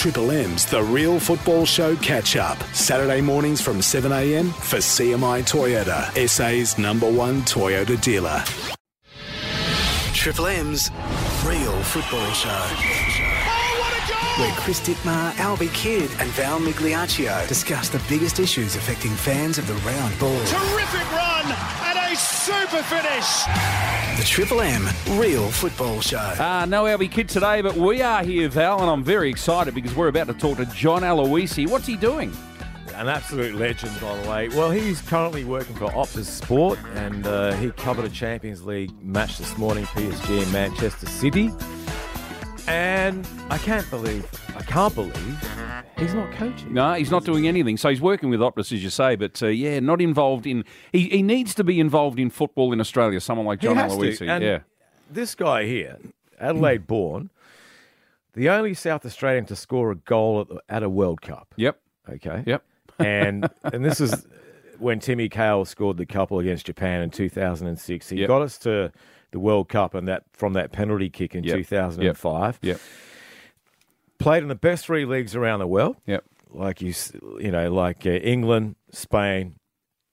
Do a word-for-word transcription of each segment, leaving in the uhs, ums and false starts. Triple M's The Real Football Show Catch-Up. Saturday mornings from seven a m for C M I Toyota, S A's number one Toyota dealer. Triple M's Real Football Show. Oh, what a goal! Where Chris Dittmar, Albie Kidd and Val Migliaccio discuss the biggest issues affecting fans of the round ball. Terrific run and a super finish! The Triple M Real Football Show. Uh, no Albie Kidd today, but we are here, Val, and I'm very excited because we're about to talk to John Aloisi. What's he doing? An absolute legend, by the way. Well, he's currently working for Optus Sport, and uh, he covered a Champions League match this morning, P S G and Manchester City. And I can't believe, I can't believe he's not coaching. No, he's not doing anything. So he's working with Optus, as you say, but uh, yeah, not involved in, he, he needs to be involved in football in Australia, someone like John Aloisi. Yeah. This guy here, Adelaide born, the only South Australian to score a goal at, the, at a World Cup. Yep. Okay. Yep. and and this is when Timmy Cahill scored the couple against Japan in two thousand six. He yep. got us to the World Cup and that from that penalty kick in yep. two thousand five. Yep. Played in the best three leagues around the world. Yep. Like you, you know, like uh, England, Spain,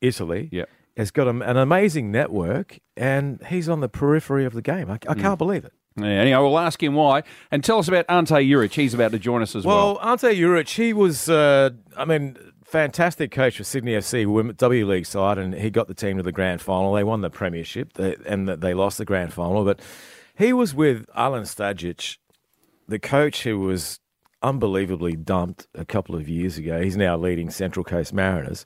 Italy. Yep. Has got a, an amazing network, and he's on the periphery of the game. I, I mm. can't believe it. Yeah, anyway, we'll ask him why. And tell us about Ante Juric. He's about to join us as well. Well, Ante Juric, he was, uh, I mean, fantastic coach for Sydney F C, W League side, and he got the team to the grand final. They won the premiership, they, and they lost the grand final. But he was with Alan Stadic, the coach who was unbelievably dumped a couple of years ago. He's now leading Central Coast Mariners.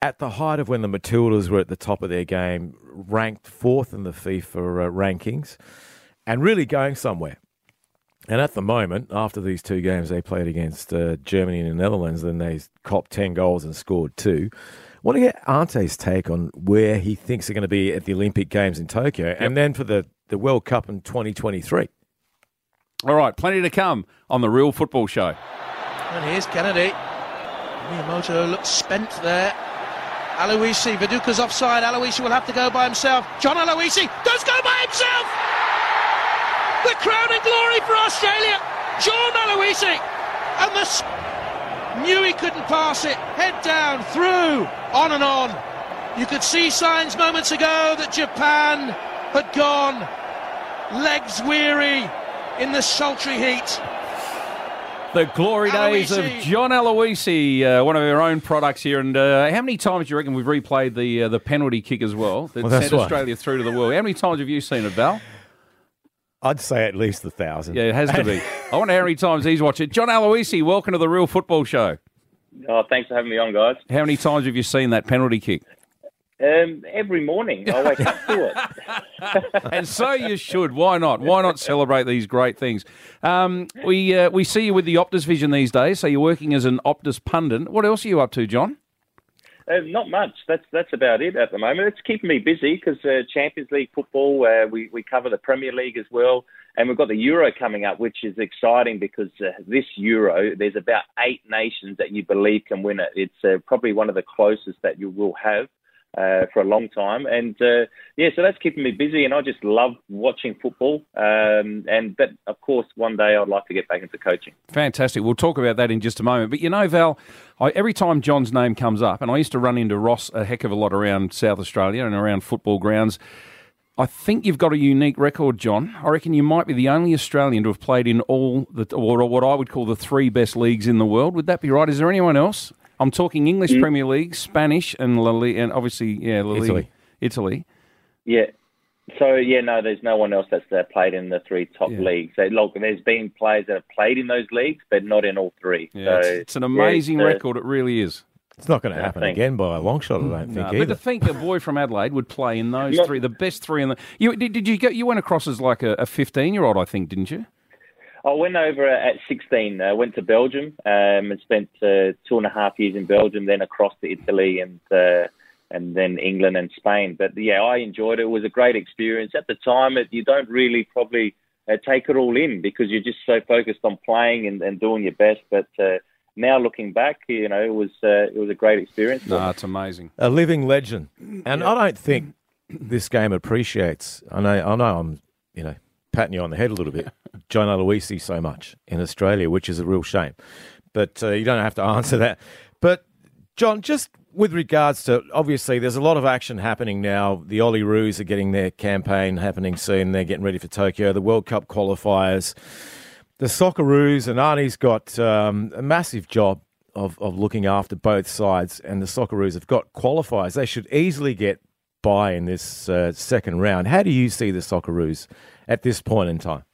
At the height of when the Matildas were at the top of their game, ranked fourth in the FIFA uh, rankings, and really going somewhere. And at the moment, after these two games they played against uh, Germany and the Netherlands, then they copped ten goals and scored two. I want to get Ante's take on where he thinks they're going to be at the Olympic Games in Tokyo, yep. and then for the, the World Cup in twenty twenty-three. All right, plenty to come on The Real Football Show. And here's Kennedy. Miyamoto looks spent there. Aloisi, Viduca's offside. Aloisi will have to go by himself. John Aloisi does go by himself! The crowning glory for Australia, John Aloisi, and the sp- knew he couldn't pass it, head down, through, on and on. You could see signs moments ago that Japan had gone, legs weary in the sultry heat. The glory days Aloisi. Of John Aloisi, uh, one of our own products here. And uh, how many times do you reckon we've replayed the uh, the penalty kick as well that well, sent what? Australia through to the world? How many times have you seen it, Val? I'd say at least a thousand. Yeah, it has to be. I wonder how many times he's watched it. John Aloisi, welcome to The Real Football Show. Oh, thanks for having me on, guys. How many times have you seen that penalty kick? Um, every morning I wake up to it. And so you should. Why not? Why not celebrate these great things? Um, we uh, we see you with the Optus vision these days, so you're working as an Optus pundit. What else are you up to, John? Uh, not much. That's that's about it at the moment. It's keeping me busy because uh, Champions League football, uh, we, we cover the Premier League as well. And we've got the Euro coming up, which is exciting because uh, this Euro, there's about eight nations that you believe can win it. It's uh, probably one of the closest that you will have uh, for a long time. And, uh, yeah, so that's keeping me busy. And I just love watching football. Um, and but, of course, one day I'd like to get back into coaching. Fantastic. We'll talk about that in just a moment. But, you know, Val, I, every time John's name comes up, and I used to run into Ross a heck of a lot around South Australia and around football grounds, I think you've got a unique record, John. I reckon you might be the only Australian to have played in all, the, or what I would call the three best leagues in the world. Would that be right? Is there anyone else? I'm talking English mm. Premier League, Spanish, and La Liga, and obviously, yeah, La Liga, Italy. Italy. Yeah. So, yeah, no, there's no one else that's uh, played in the three top yeah. leagues. So, look, there's been players that have played in those leagues, but not in all three. Yeah, so, it's, it's an amazing yeah, it's, uh, record. It really is. It's not going to happen again by a long shot, I don't think, no, but either. But to think a boy from Adelaide would play in those yeah. three, the best three in the... You, did, did you go, you went across as like a, a fifteen-year-old, I think, didn't you? I went over at sixteen. I went to Belgium um, and spent uh, two and a half years in Belgium, then across to Italy and... Uh, and then England and Spain. But, yeah, I enjoyed it. It was a great experience. At the time, it, you don't really probably uh, take it all in because you're just so focused on playing and, and doing your best. But uh, now looking back, you know, it was uh, it was a great experience. No, it's amazing. A living legend. And yeah. I don't think this game appreciates. I know, I know I'm, you know, patting you on the head a little bit, John Aloisi so much in Australia, which is a real shame. But uh, you don't have to answer that. But, John, just with regards to, obviously, there's a lot of action happening now. The Olyroos are getting their campaign happening soon. They're getting ready for Tokyo, the World Cup qualifiers. The Socceroos, and Arnie's got um, a massive job of, of looking after both sides, and the Socceroos have got qualifiers. They should easily get by in this uh, second round. How do you see the Socceroos at this point in time?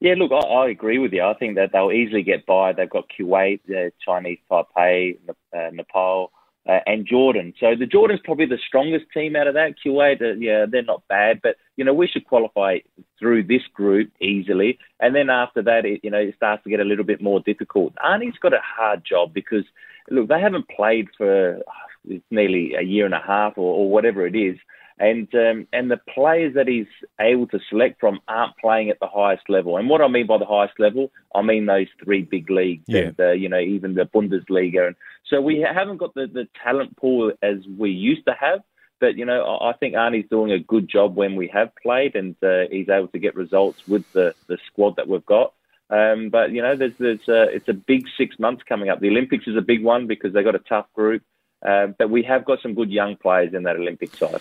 Yeah, look, I, I agree with you. I think that they'll easily get by. They've got Kuwait, uh, Chinese Taipei, uh, Nepal, uh, and Jordan. So the Jordan's probably the strongest team out of that. Kuwait, uh, yeah, they're not bad, but you know we should qualify through this group easily. And then after that, it, you know, it starts to get a little bit more difficult. Arnie's got a hard job because look, they haven't played for it's nearly a year and a half or, or whatever it is. And um, and the players that he's able to select from aren't playing at the highest level. And what I mean by the highest level, I mean those three big leagues, yeah. and uh, you know, even the Bundesliga. And so we haven't got the, the talent pool as we used to have. But, you know, I, I think Arnie's doing a good job when we have played and uh, he's able to get results with the, the squad that we've got. Um, but, you know, there's, there's a, it's a big six months coming up. The Olympics is a big one because they've got a tough group. Uh, but we have got some good young players in that Olympic side.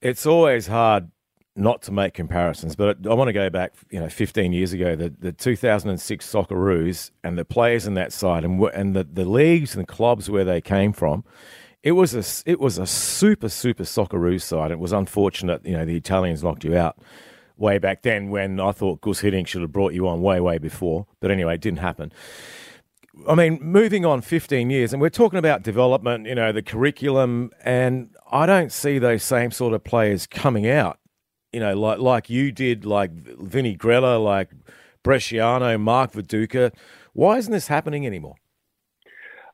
It's always hard not to make comparisons, but I want to go back, you know, fifteen years ago, the, the two thousand six Socceroos and the players in that side and and the, the leagues and the clubs where they came from, it was a it was a super super Socceroos side. It was unfortunate, you know, the Italians knocked you out way back then when I thought Gus Hiddink should have brought you on way way before, but anyway, it didn't happen. I mean, moving on fifteen years, and we're talking about development, you know, the curriculum, and I don't see those same sort of players coming out, you know, like like you did, like Vinnie Grella, like Bresciano, Mark Viduka. Why isn't this happening anymore?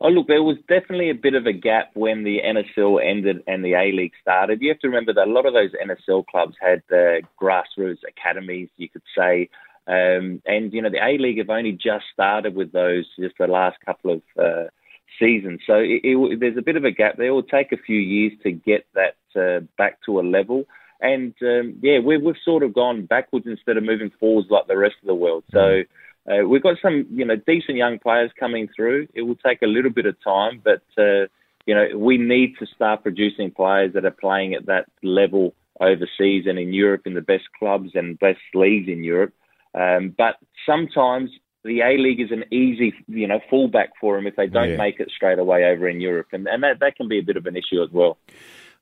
Oh, look, there was definitely a bit of a gap when the N S L ended and the A-League started. You have to remember that a lot of those N S L clubs had uh, grassroots academies, you could say. Um, and, you know, the A-League have only just started with those just the last couple of uh, seasons. So it, it, there's a bit of a gap there. It will take a few years to get that uh, back to a level. And, um, yeah, we've, we've sort of gone backwards instead of moving forwards like the rest of the world. So uh, we've got some, you know, decent young players coming through. It will take a little bit of time, but, uh, you know, we need to start producing players that are playing at that level overseas and in Europe in the best clubs and best leagues in Europe. Um, but sometimes the A-League is an easy, you know, fallback for them if they don't yeah. make it straight away over in Europe. And, and that, that can be a bit of an issue as well.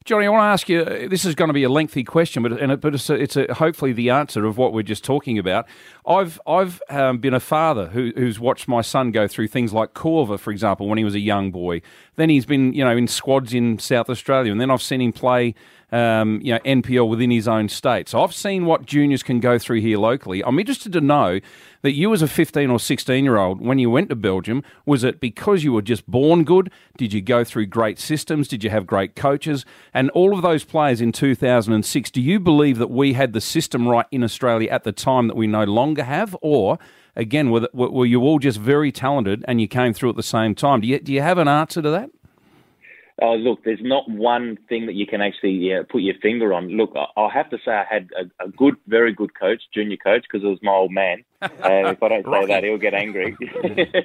Johnny, I want to ask you, this is going to be a lengthy question, but and it, but it's, a, it's a, hopefully the answer of what we're just talking about. I've I've um, been a father who, who's watched my son go through things like Corva, for example, when he was a young boy. Then he's been, you know, in squads in South Australia, and then I've seen him play, um, you know, N P L within his own state. So I've seen what juniors can go through here locally. I'm interested to know that you as a fifteen or sixteen-year-old, when you went to Belgium, was it because you were just born good? Did you go through great systems? Did you have great coaches? And all of those players in two thousand six, do you believe that we had the system right in Australia at the time that we no longer have? Or, again, were, the, were you all just very talented and you came through at the same time? Do you, do you have an answer to that? Oh, look, there's not one thing that you can actually yeah, put your finger on. Look, I'll have to say I had a, a good, very good coach, junior coach, because it was my old man. Uh, if I don't say that, he'll get angry.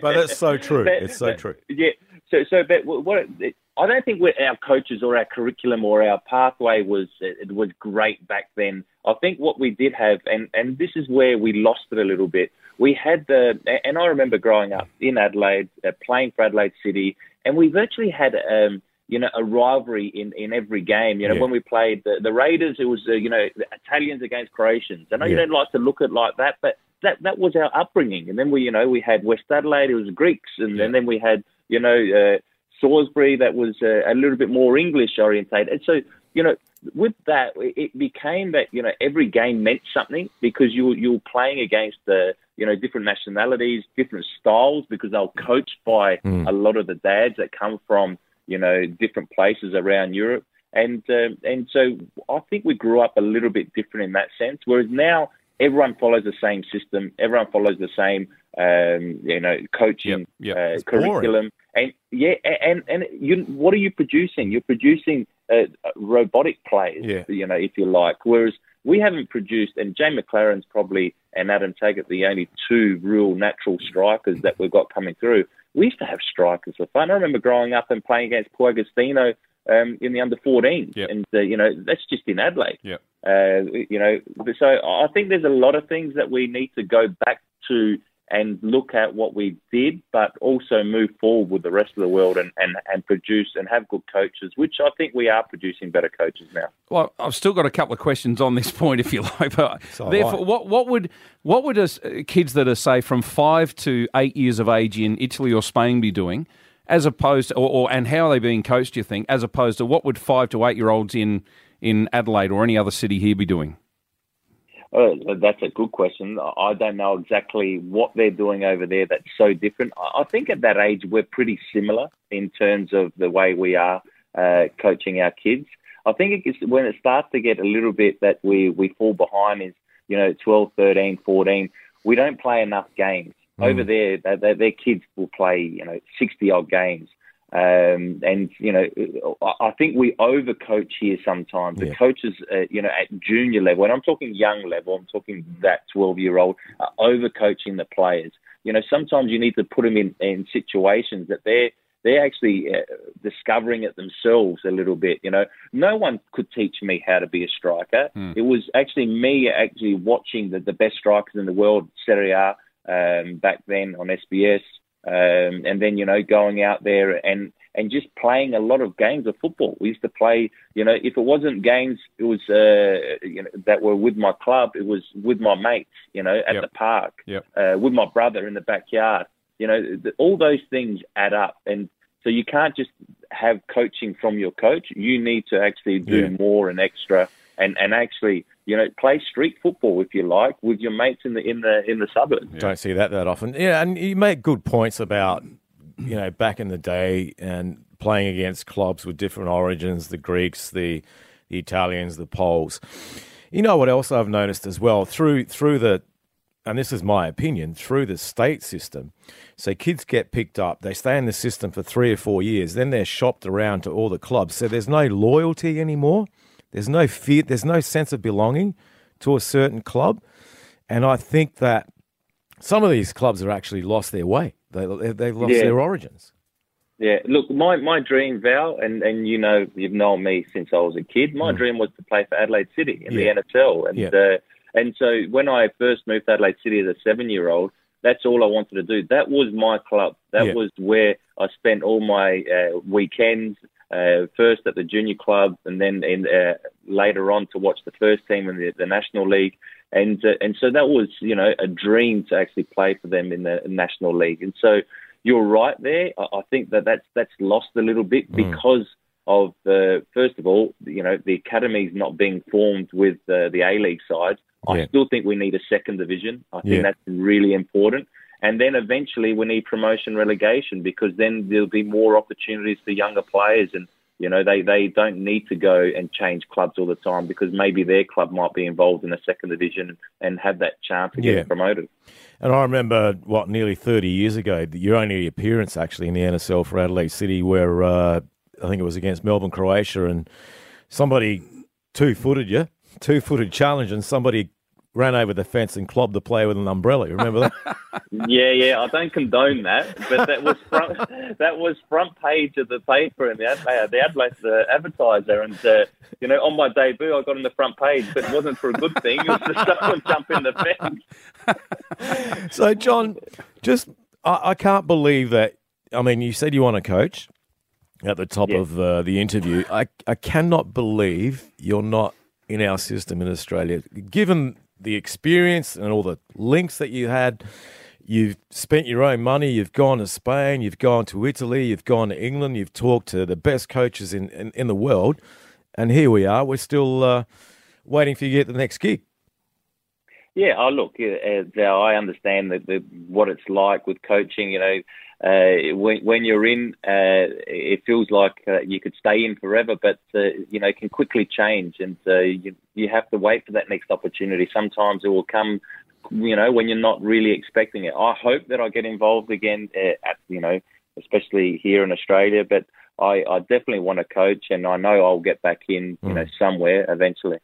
But that's so true. But, it's so true. Yeah. So, so but what it, I don't think we're, our coaches or our curriculum or our pathway was it was great back then. I think what we did have, and, and this is where we lost it a little bit. We had the, and I remember growing up in Adelaide, uh, playing for Adelaide City, and we virtually had um. you know, a rivalry in, in every game. You know, yeah. when we played the, the Raiders, it was, uh, you know, the Italians against Croatians. I know yeah. you don't like to look at it like that, but that, that was our upbringing. And then we, you know, we had West Adelaide, it was Greeks. And, yeah. and then we had, you know, uh, Salisbury that was uh, a little bit more English orientated. And so, you know, with that, it became that, you know, every game meant something because you, you were playing against the, you know, different nationalities, different styles, because they were coached by mm. a lot of the dads that come from, you know, different places around Europe. And um, and so I think we grew up a little bit different in that sense, whereas now everyone follows the same system, everyone follows the same, um, you know, coaching yep, yep. Uh, curriculum. Boring. And, yeah, and, and you, what are you producing? You're producing uh, robotic players, yeah. you know, if you like, whereas we haven't produced, and Jay McLaren's probably, and Adam Taggart, the only two real natural strikers that we've got coming through. We used to have strikers for fun. I remember growing up and playing against Poi Agostino um, in the under fourteens. Yep. And, uh, you know, that's just in Adelaide. Yep. Uh, you know, so I think there's a lot of things that we need to go back to and look at what we did, but also move forward with the rest of the world and, and, and produce and have good coaches, which I think we are producing better coaches now. Well, I've still got a couple of questions on this point, if you like. But so therefore, right. what, what would what would us, kids that are, say, from five to eight years of age in Italy or Spain be doing, as opposed to, or, or and how are they being coached, do you think, as opposed to what would five to eight-year-olds in, in Adelaide or any other city here be doing? Oh, that's a good question. I don't know exactly what they're doing over there that's so different. I think at that age, we're pretty similar in terms of the way we are uh, coaching our kids. I think it is when it starts to get a little bit that we, we fall behind is, you know, twelve, thirteen, fourteen. We don't play enough games. Mm. Over there, they, they, their kids will play, you know, sixty-odd games. Um, and, you know, I think we overcoach here sometimes. The yeah. coaches, uh, you know, at junior level, and I'm talking young level, I'm talking that twelve-year-old, are overcoaching the players. You know, sometimes you need to put them in, in situations that they're, they're actually uh, discovering it themselves a little bit. You know, no one could teach me how to be a striker. Mm. It was actually me actually watching the, the best strikers in the world, Serie A, um, back then on S B S. Um, and then, you know, going out there and, and just playing a lot of games of football. We used to play, you know, if it wasn't games, it was, uh, you know, that were with my club, it was with my mates, you know, at yep. the park, yep. uh, with my brother in the backyard. You know, the, all those things add up. And so you can't just have coaching from your coach. You need to actually do yeah. more and extra and, and actually... You know, play street football if you like with your mates in the in the in the suburbs. Yeah. Don't see that that often. Yeah, and you make good points about, you know, back in the day and playing against clubs with different origins, the Greeks, the, the Italians, the Poles. You know what else I've noticed as well through through the, and this is my opinion, through the state system. So kids get picked up, they stay in the system for three or four years, then they're shopped around to all the clubs. So there's no loyalty anymore. There's no fear, there's no sense of belonging to a certain club. And I think that some of these clubs have actually lost their way. They, they've lost yeah. their origins. Yeah, look, my, my dream, Val, and, and you know, you've known me since I was a kid, my mm. dream was to play for Adelaide City in yeah. the N S L. And, yeah. uh, and so when I first moved to Adelaide City as a seven-year-old, that's all I wanted to do. That was my club. That yeah. was where I spent all my uh, weekends. Uh, first at the junior club, and then in, uh, later on to watch the first team in the, the National League, and uh, and so that was, you know, a dream to actually play for them in the National League. And so you're right there. I, I think that that's that's lost a little bit because mm. of the first of all, you know, the academy's not being formed with uh, the A-League side. Yeah. I still think we need a second division. I think yeah. that's really important. And then eventually we need promotion relegation, because then there'll be more opportunities for younger players, and you know they, they don't need to go and change clubs all the time, because maybe their club might be involved in a second division and have that chance of getting yeah. promoted. And I remember, what, nearly thirty years ago, your only appearance actually in the N S L for Adelaide City, where uh, I think it was against Melbourne, Croatia, and somebody two-footed you, two-footed challenge, and somebody ran over the fence and clobbed the player with an umbrella. Remember that? Yeah, yeah. I don't condone that, but that was front, that was front page of the paper in the Adelaide, the Adelaide the Advertiser, and uh, you know, on my debut, I got on the front page, but it wasn't for a good thing. It was just someone jumping the fence. So, John, just I, I can't believe that. I mean, you said you want to coach at the top yeah. of uh, the interview. I I cannot believe you're not in our system in Australia, given the experience and all the links that you had. You've spent your own money, you've gone to Spain, you've gone to Italy, you've gone to England, you've talked to the best coaches in, in, in the world, and here we are, we're still uh, waiting for you to get the next gig. Yeah, oh, look, uh, I understand that the, what it's like with coaching, you know, uh, when, when you're in, uh, it feels like uh, you could stay in forever, but, uh, you know, it can quickly change, and uh, you, you have to wait for that next opportunity. Sometimes it will come, you know, when you're not really expecting it. I hope that I get involved again, uh, at, you know, especially here in Australia, but I, I definitely want to coach, and I know I'll get back in, you know, somewhere eventually.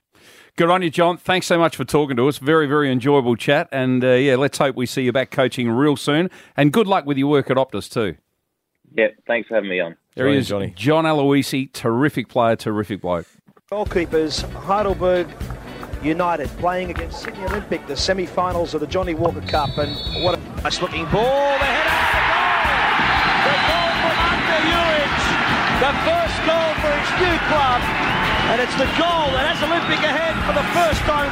Good on you, John. Thanks so much for talking to us. Very, very enjoyable chat. And, uh, yeah, let's hope we see you back coaching real soon. And good luck with your work at Optus too. Yeah, thanks for having me on. There he is, Johnny. John Aloisi, terrific player, terrific bloke. Goalkeepers, Heidelberg United playing against Sydney Olympic, the semi-finals of the Johnny Walker Cup. And what a nice-looking ball. The header, the goal! The goal from Ante Juric. The first goal for his new club, and it's the goal that has Olympic ahead for the first time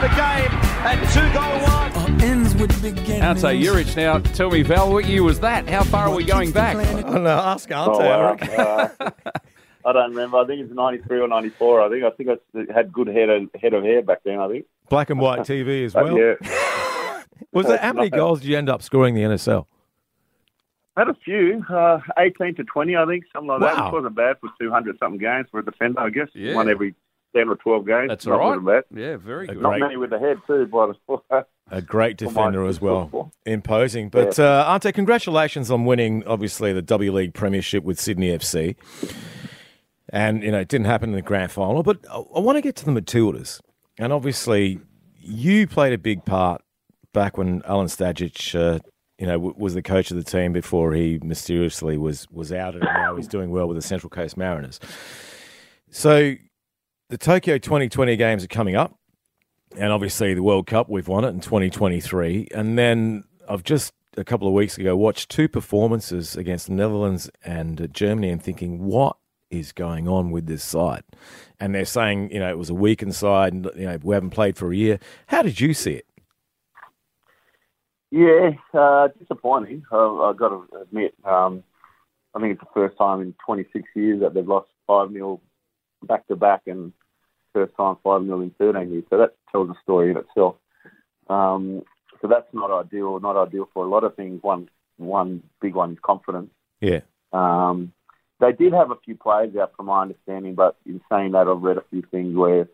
in the game, and two goal one. Ante Juric now, tell me, Val, what year was that? How far are we going back? Oh, no, ask Ante. Oh, uh, uh, I don't remember. I think it's ninety-three or ninety-four, I think. I think I had good head of, head of hair back then, I think. Black and white T V as well. Yeah. Was that, how many goals did you end up scoring in the N S L? Had a few, uh, eighteen to twenty, I think, something like wow. that. It wasn't bad for two hundred something games for a defender, I guess. Yeah. One every ten or twelve games. That's all right. Bad. Yeah, very a good. Not many with the head, too. By the a great defender as well. Football. Imposing. But, yeah. uh, Ante, congratulations on winning, obviously, the W League Premiership with Sydney F C. And, you know, it didn't happen in the grand final. But I, I want to get to the Matildas. And, obviously, you played a big part back when Alan Stadic... Uh, you know, was the coach of the team before he mysteriously was, was outed, and now he's doing well with the Central Coast Mariners. So the Tokyo twenty twenty games are coming up, and obviously the World Cup, we've won it in twenty twenty-three. And then I've just, a couple of weeks ago, watched two performances against the Netherlands and Germany and thinking, what is going on with this side? And they're saying, you know, it was a weakened side, and, you know, we haven't played for a year. How did you see it? Yeah, uh, disappointing, uh, I've got to admit. Um, I think it's the first time in twenty-six years that they've lost five nil back-to-back, and first time five nil in thirteen years. So that tells a story in itself. Um, so that's not ideal, not ideal for a lot of things. One one big one is confidence. Yeah. Um, they did have a few players out from my understanding, but in saying that, I've read a few things where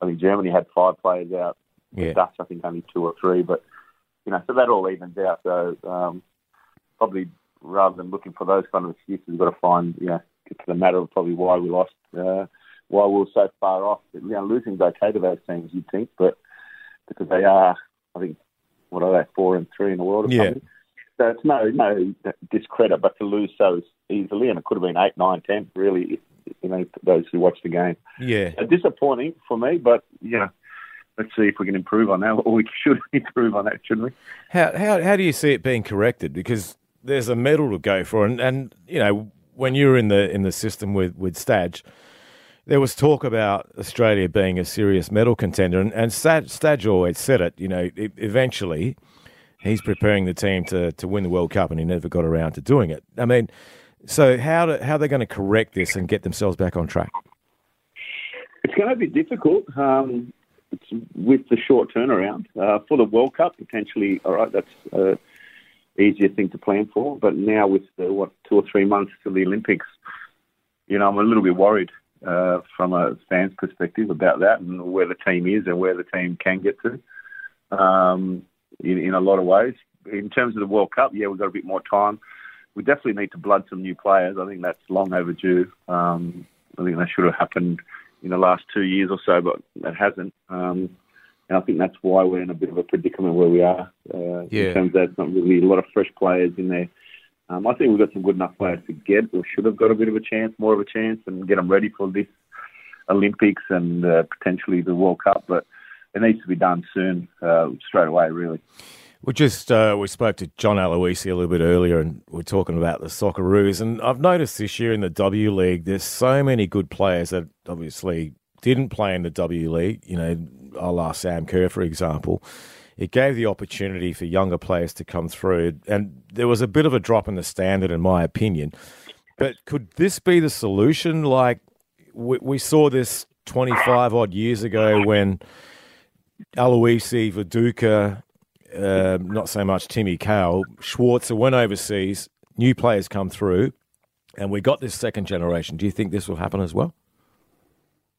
I think Germany had five players out. Yeah. The Dutch, I think, only two or three, but... You know, so that all evens out. So um, probably rather than looking for those kind of excuses, we've got to find, you know, get to the matter of probably why we lost, uh, why we were so far off. You know, losing's okay to those teams, you'd think, but because they are, I think, what are they, four and three in the world or yeah. something? So it's no no discredit, but to lose so easily, and it could have been eight, nine, ten, really, you know, those who watch the game. Yeah, so disappointing for me, but you know. Let's see if we can improve on that, or we should improve on that, shouldn't we? How how how do you see it being corrected? Because there's a medal to go for, and, and you know, when you were in the in the system with with Stadge, there was talk about Australia being a serious medal contender, and, and Stadge always said it. You know, it, eventually, he's preparing the team to to win the World Cup, and he never got around to doing it. I mean, so how do, how are they going to correct this and get themselves back on track? It's going to be difficult. Um, It's with the short turnaround uh, for the World Cup, potentially, all right, that's an easier thing to plan for. But now with, the, what, two or three months to the Olympics, you know, I'm a little bit worried uh, from a fan's perspective about that and where the team is and where the team can get to um, in, in a lot of ways. In terms of the World Cup, yeah, we've got a bit more time. We definitely need to blood some new players. I think that's long overdue. Um, I think that should have happened in the last two years or so, but that hasn't. Um, and I think that's why we're in a bit of a predicament where we are. Uh, yeah. In terms of there's not really a lot of fresh players in there. Um, I think we've got some good enough players to get, or should have got a bit of a chance, more of a chance, and get them ready for this Olympics and uh, potentially the World Cup. But it needs to be done soon, uh, straight away, really. We just uh, we spoke to John Aloisi a little bit earlier, and we're talking about the Socceroos. And I've noticed this year in the W League, there's so many good players that obviously didn't play in the W League. You know, I'll ask Sam Kerr, for example. It gave the opportunity for younger players to come through, and there was a bit of a drop in the standard, in my opinion. But could this be the solution? Like we, we saw this twenty-five odd years ago when Aloisi, Viduka, Uh, not so much Timmy Cale, Schwarzer went overseas, new players come through, and we got this second generation. Do you think this will happen as well?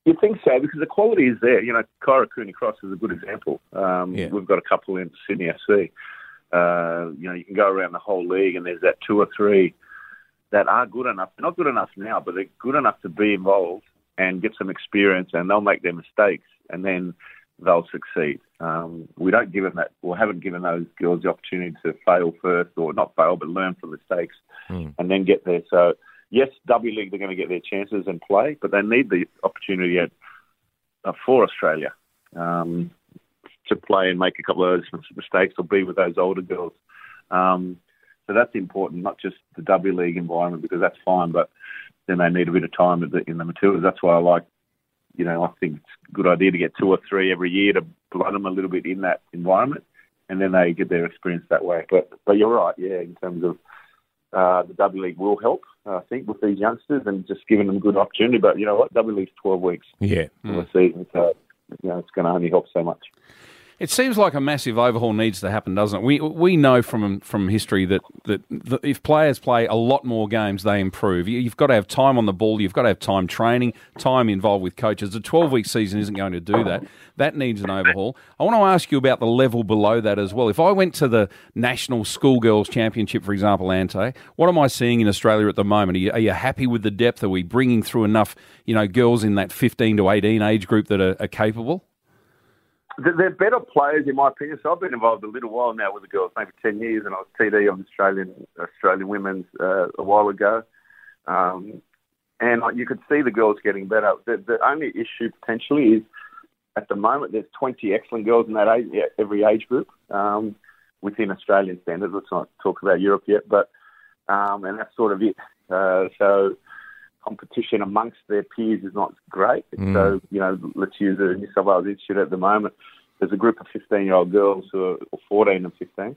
You think so, because the quality is there. You know, Kyra Cooney-Cross is a good example. Um, yeah. We've got a couple in Sydney F C. Uh, you know, you can go around the whole league and there's that two or three that are good enough. They're not good enough now, but they're good enough to be involved and get some experience, and they'll make their mistakes, and then they'll succeed. Um, we don't give them that, or haven't given those girls the opportunity to fail first, or not fail, but learn from mistakes mm. and then get there. So, yes, W League, they're going to get their chances and play, but they need the opportunity at, uh, for Australia um, to play and make a couple of those mistakes or be with those older girls. Um, so that's important, not just the W League environment, because that's fine, but then they need a bit of time in the, in the Matildas. That's why I like, you know, I think it's a good idea to get two or three every year to blood them a little bit in that environment, and then they get their experience that way. But but you're right, yeah, in terms of uh, the W League will help, I think, with these youngsters and just giving them good opportunity. But you know what, W League's twelve weeks yeah. mm. of the season, so you know, it's going to only help so much. It seems like a massive overhaul needs to happen, doesn't it? We we know from from history that, that that if players play a lot more games, they improve. You've got to have time on the ball. You've got to have time training, time involved with coaches. A twelve-week season isn't going to do that. That needs an overhaul. I want to ask you about the level below that as well. If I went to the National Schoolgirls Championship, for example, Ante, what am I seeing in Australia at the moment? Are you, are you happy with the depth? Are we bringing through enough, you know, girls in that fifteen to eighteen age group that are, are capable? They're better players, in my opinion. So I've been involved a little while now with the girls, maybe ten years, and I was T D on Australian Australian women's uh, a while ago. Um, and you could see the girls getting better. The, the only issue potentially is at the moment there's twenty excellent girls in that age, every age group um, within Australian standards. Let's not talk about Europe yet, but um, and that's sort of it. Uh, so competition amongst their peers is not great. Mm. So, you know, let's use the New South Wales Institute at the moment. There's a group of fifteen-year-old girls who are or fourteen and fifteen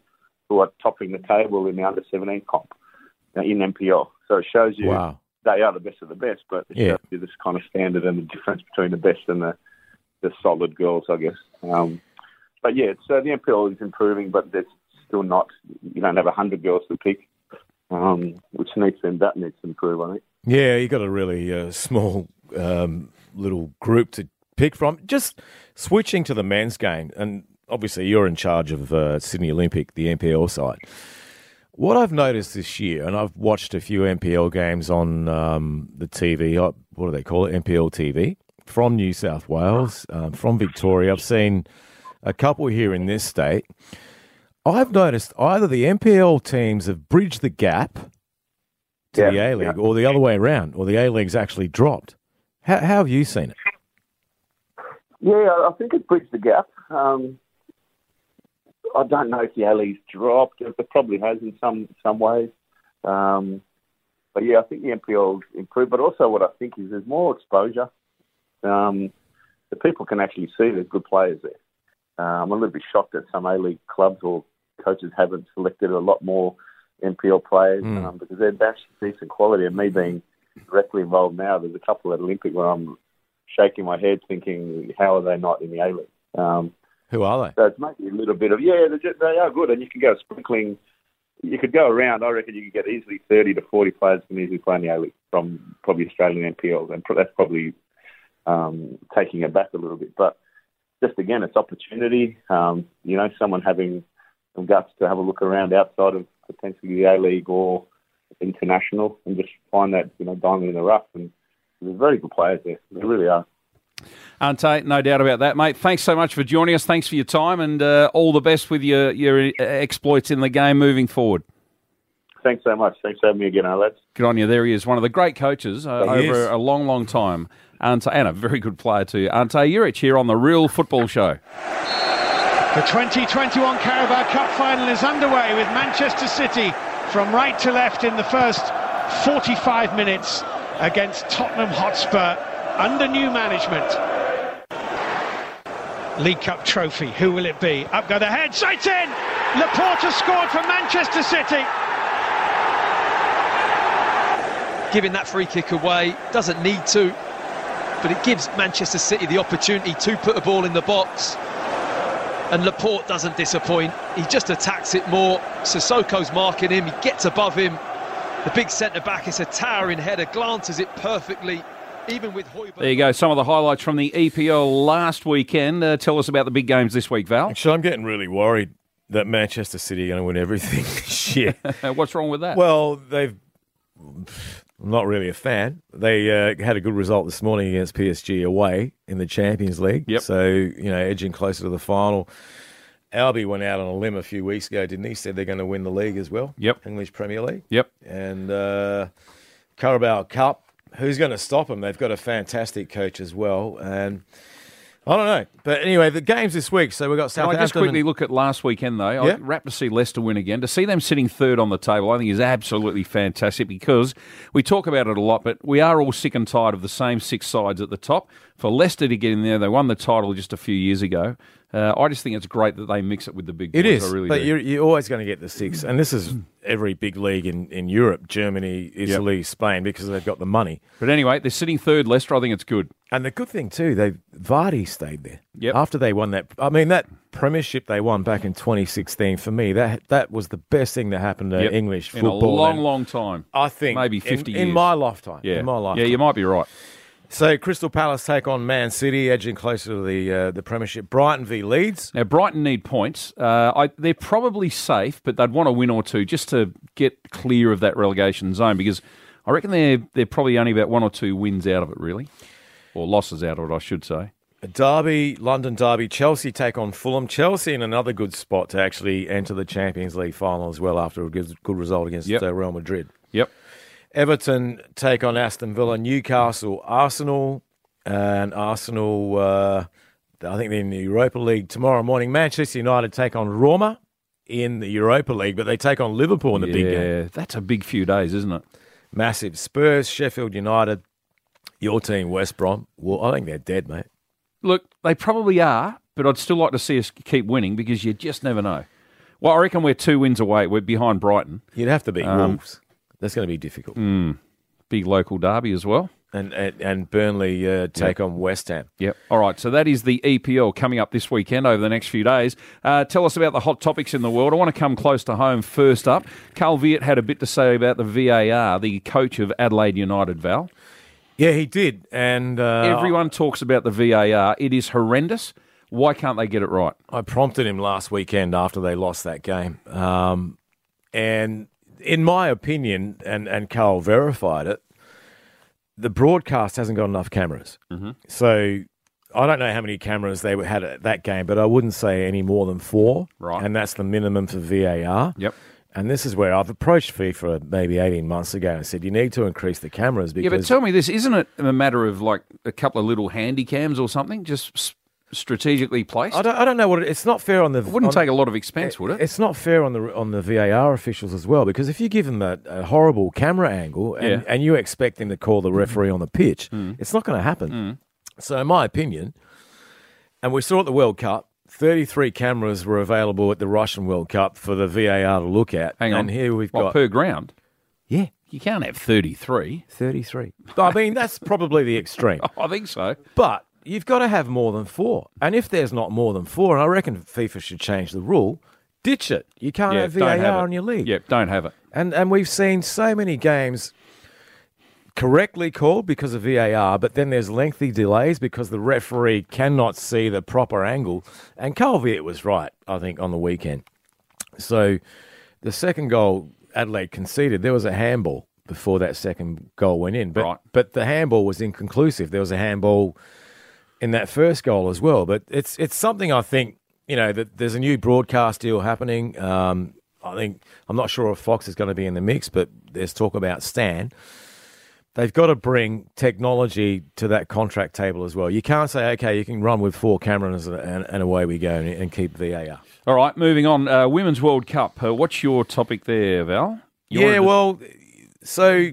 who are topping the table in the under seventeen comp in M P L. So it shows you wow. they are the best of the best, but it yeah. shows you this kind of standard and the difference between the best and the, the solid girls, I guess. Um, but, yeah, so the M P L is improving, but there's still not – you don't have one hundred girls to pick, um, which needs to, that needs to improve, I think. Yeah, you got a really uh, small um, little group to pick from. Just switching to the men's game, and obviously you're in charge of uh, Sydney Olympic, the N P L side. What I've noticed this year, and I've watched a few N P L games on um, the T V, what do they call it, N P L T V, from New South Wales, um, from Victoria. I've seen a couple here in this state. I've noticed either the N P L teams have bridged the gap to yeah, the A-League, yeah. or the other way around, or the A-League's actually dropped. How, how have you seen it? Yeah, I think it bridged the gap. Um, I don't know if the A-League's dropped. It probably has in some, some ways. Um, but, yeah, I think the N P L's improved. But also what I think is there's more exposure. Um, the people can actually see there's good players there. Uh, I'm a little bit shocked that some A-League clubs or coaches haven't selected a lot more N P L players mm. um, because they're actually decent quality, and me being directly involved now, there's a couple at Olympic where I'm shaking my head thinking, how are they not in the A-League? Um, Who are they? So it's maybe a little bit of, yeah, just, they are good, and you can go sprinkling. You could go around, I reckon you could get easily thirty to forty players can easily play in the A-League from probably Australian N P Ls, and that's probably um, taking it back a little bit. But just again, it's opportunity. Um, you know, someone having some guts to have a look around outside of potentially the A-League or international, and just find that, you know, diamond in the rough. And there's very good players there. They really are. Ante, no doubt about that, mate. Thanks so much for joining us. Thanks for your time, and uh, all the best with your, your exploits in the game moving forward. Thanks so much. Thanks for having me again, Alex. Good on you. There he is, one of the great coaches uh, over is. a long, long time. Ante, and a very good player too. Ante Juric here on The Real Football Show. The twenty twenty-one Carabao Cup final is underway with Manchester City from right to left in the first forty-five minutes against Tottenham Hotspur under new management. League Cup trophy, who will it be? Up go the head, sights in! Laporte has scored for Manchester City. Giving that free kick away, doesn't need to, but it gives Manchester City the opportunity to put a ball in the box. And Laporte doesn't disappoint. He just attacks it more. Sissoko's marking him. He gets above him. The big centre-back is a towering header. Glances it perfectly, even with Hoiberg. There you go. Some of the highlights from the E P L last weekend. Uh, tell us about the big games this week, Val. Actually, I'm getting really worried that Manchester City are going to win everything this year. What's wrong with that? Well, they've I'm not really a fan. They uh, had a good result this morning against P S G away in the Champions League. Yep. So, you know, edging closer to the final. Albi went out on a limb a few weeks ago, didn't he? Said they're going to win the league as well. Yep. English Premier League. Yep. And uh, Carabao Cup. Who's going to stop them? They've got a fantastic coach as well. And I don't know. But anyway, the game's this week, so we've got Southampton. Can I just quickly and... look at last weekend, though? Yeah. I wrapped to see Leicester win again. To see them sitting third on the table, I think is absolutely fantastic because we talk about it a lot, but we are all sick and tired of the same six sides at the top. For Leicester to get in there, they won the title just a few years ago. Uh, I just think it's great that they mix it with the big boys. It is, I really but do. You're, you're always going to get the six. And this is every big league in, in Europe, Germany, Italy, yep. Spain, because they've got the money. But anyway, they're sitting third, Leicester. I think it's good. And the good thing, too, they Vardy stayed there. Yep. After they won that, I mean, that premiership they won back in twenty sixteen, for me, that that was the best thing that happened to yep. English football. In a long, and long time. I think. Maybe fifty in, years. In my lifetime. Yeah. In my lifetime. Yeah, you might be right. So Crystal Palace take on Man City, edging closer to the uh, the premiership. Brighton v Leeds. Now, Brighton need points. Uh, I, they're probably safe, but they'd want a win or two just to get clear of that relegation zone because I reckon they're, they're probably only about one or two wins out of it, really. Or losses out of it, I should say. Derby, London Derby, Chelsea take on Fulham. Chelsea in another good spot to actually enter the Champions League final as well after a good, good result against yep. uh, Real Madrid. Yep. Everton take on Aston Villa, Newcastle, Arsenal, and Arsenal, uh, I think they're in the Europa League tomorrow morning. Manchester United take on Roma in the Europa League, but they take on Liverpool in the yeah, big game. Yeah, that's a big few days, isn't it? Massive. Spurs, Sheffield United, your team, West Brom. Well, I think they're dead, mate. Look, they probably are, but I'd still like to see us keep winning because you just never know. Well, I reckon we're two wins away. We're behind Brighton. You'd have to beat um, Wolves. That's going to be difficult. Mm. Big local derby as well. And and, and Burnley uh, take yep. on West Ham. Yep. All right, so that is the E P L coming up this weekend over the next few days. Uh, tell us about the hot topics in the world. I want to come close to home first up. Carl Viet had a bit to say about the V A R, the coach of Adelaide United, Val. Yeah, he did. And uh, everyone talks about the V A R. It is horrendous. Why can't they get it right? I prompted him last weekend after they lost that game. Um, and... In my opinion, and, and Carl verified it, the broadcast hasn't got enough cameras. Mm-hmm. So I don't know how many cameras they had at that game, but I wouldn't say any more than four. Right. And that's the minimum for V A R. Yep. And this is where I've approached FIFA maybe eighteen months ago and said, you need to increase the cameras. Because yeah, but tell me this, isn't it a matter of like a couple of little handy cams or something? Just strategically placed? I don't, I don't know what it, it's not fair on the. It wouldn't on, take a lot of expense, it, would it? It's not fair on the on the V A R officials as well because if you give them a, a horrible camera angle and, yeah. and you expect them to call the referee on the pitch, mm. it's not going to happen. Mm. So, in my opinion, and we saw at the World Cup, thirty-three cameras were available at the Russian World Cup for the V A R to look at. Hang on, and here we've what, got per ground. Yeah. You can't have thirty-three. thirty-three. I mean, that's probably the extreme. I think so, but. You've got to have more than four. And if there's not more than four, and I reckon FIFA should change the rule, ditch it. You can't yeah, have V A R have on your league. Yeah, don't have it. And and we've seen so many games correctly called because of V A R, but then there's lengthy delays because the referee cannot see the proper angle. And Colviet was right, I think, on the weekend. So the second goal Adelaide conceded, there was a handball before that second goal went in. But, right. but the handball was inconclusive. There was a handball in that first goal as well. But it's it's something I think, you know, that there's a new broadcast deal happening. Um, I think, I'm not sure if Fox is going to be in the mix, but there's talk about Stan. They've got to bring technology to that contract table as well. You can't say, okay, you can run with four cameras and, and, and away we go and, and keep V A R. All right, moving on. Uh, Women's World Cup. Uh, what's your topic there, Val? You yeah, well, so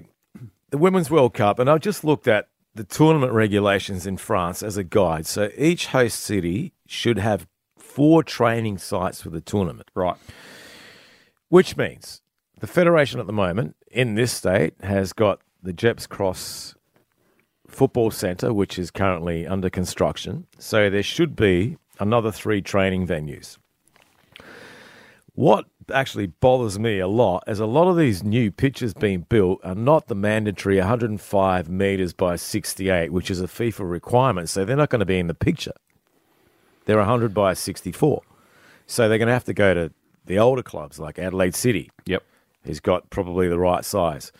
the Women's World Cup, and I've just looked at the tournament regulations in France as a guide. So each host city should have four training sites for the tournament. Right. Which means the federation at the moment in this state has got the Jeps Cross Football Centre, which is currently under construction. So there should be another three training venues. What actually bothers me a lot is a lot of these new pitches being built are not the mandatory one hundred five metres by sixty-eight, which is a FIFA requirement, so they're not going to be in the picture. They're one hundred by sixty-four. So they're going to have to go to the older clubs like Adelaide City, yep, who's got probably the right size.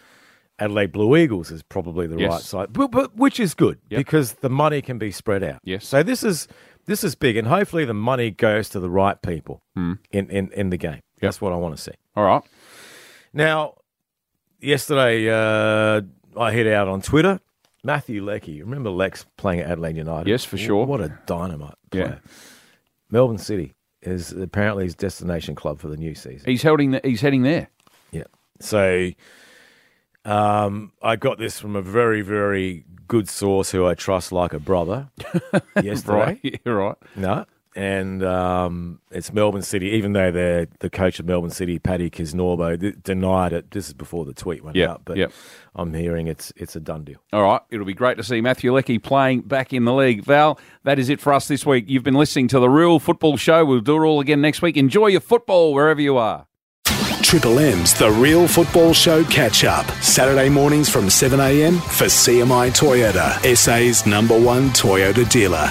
Adelaide Blue Eagles is probably the yes. right side, but, but, which is good yep. because the money can be spread out. Yes. So this is this is big, and hopefully the money goes to the right people mm. in, in, in the game. Yep. That's what I want to see. All right. Now, yesterday uh, I hit out on Twitter. Matthew Leckie, remember Lex playing at Adelaide United? Yes, for sure. What a dynamite player. Yeah. Melbourne City is apparently his destination club for the new season. He's heading the, he's heading there. Yeah. So um, I got this from a very, very good source who I trust like a brother yesterday. Right, you're right. No. And um, it's Melbourne City, even though they're the coach of Melbourne City, Paddy Caznorbo, th- denied it. This is before the tweet went yep, out, but yep. I'm hearing it's it's a done deal. All right. It'll be great to see Matthew Leckie playing back in the league. Val, that is it for us this week. You've been listening to The Real Football Show. We'll do it all again next week. Enjoy your football wherever you are. Triple M's The Real Football Show catch-up. Saturday mornings from seven a.m. for C M I Toyota, S A's number one Toyota dealer.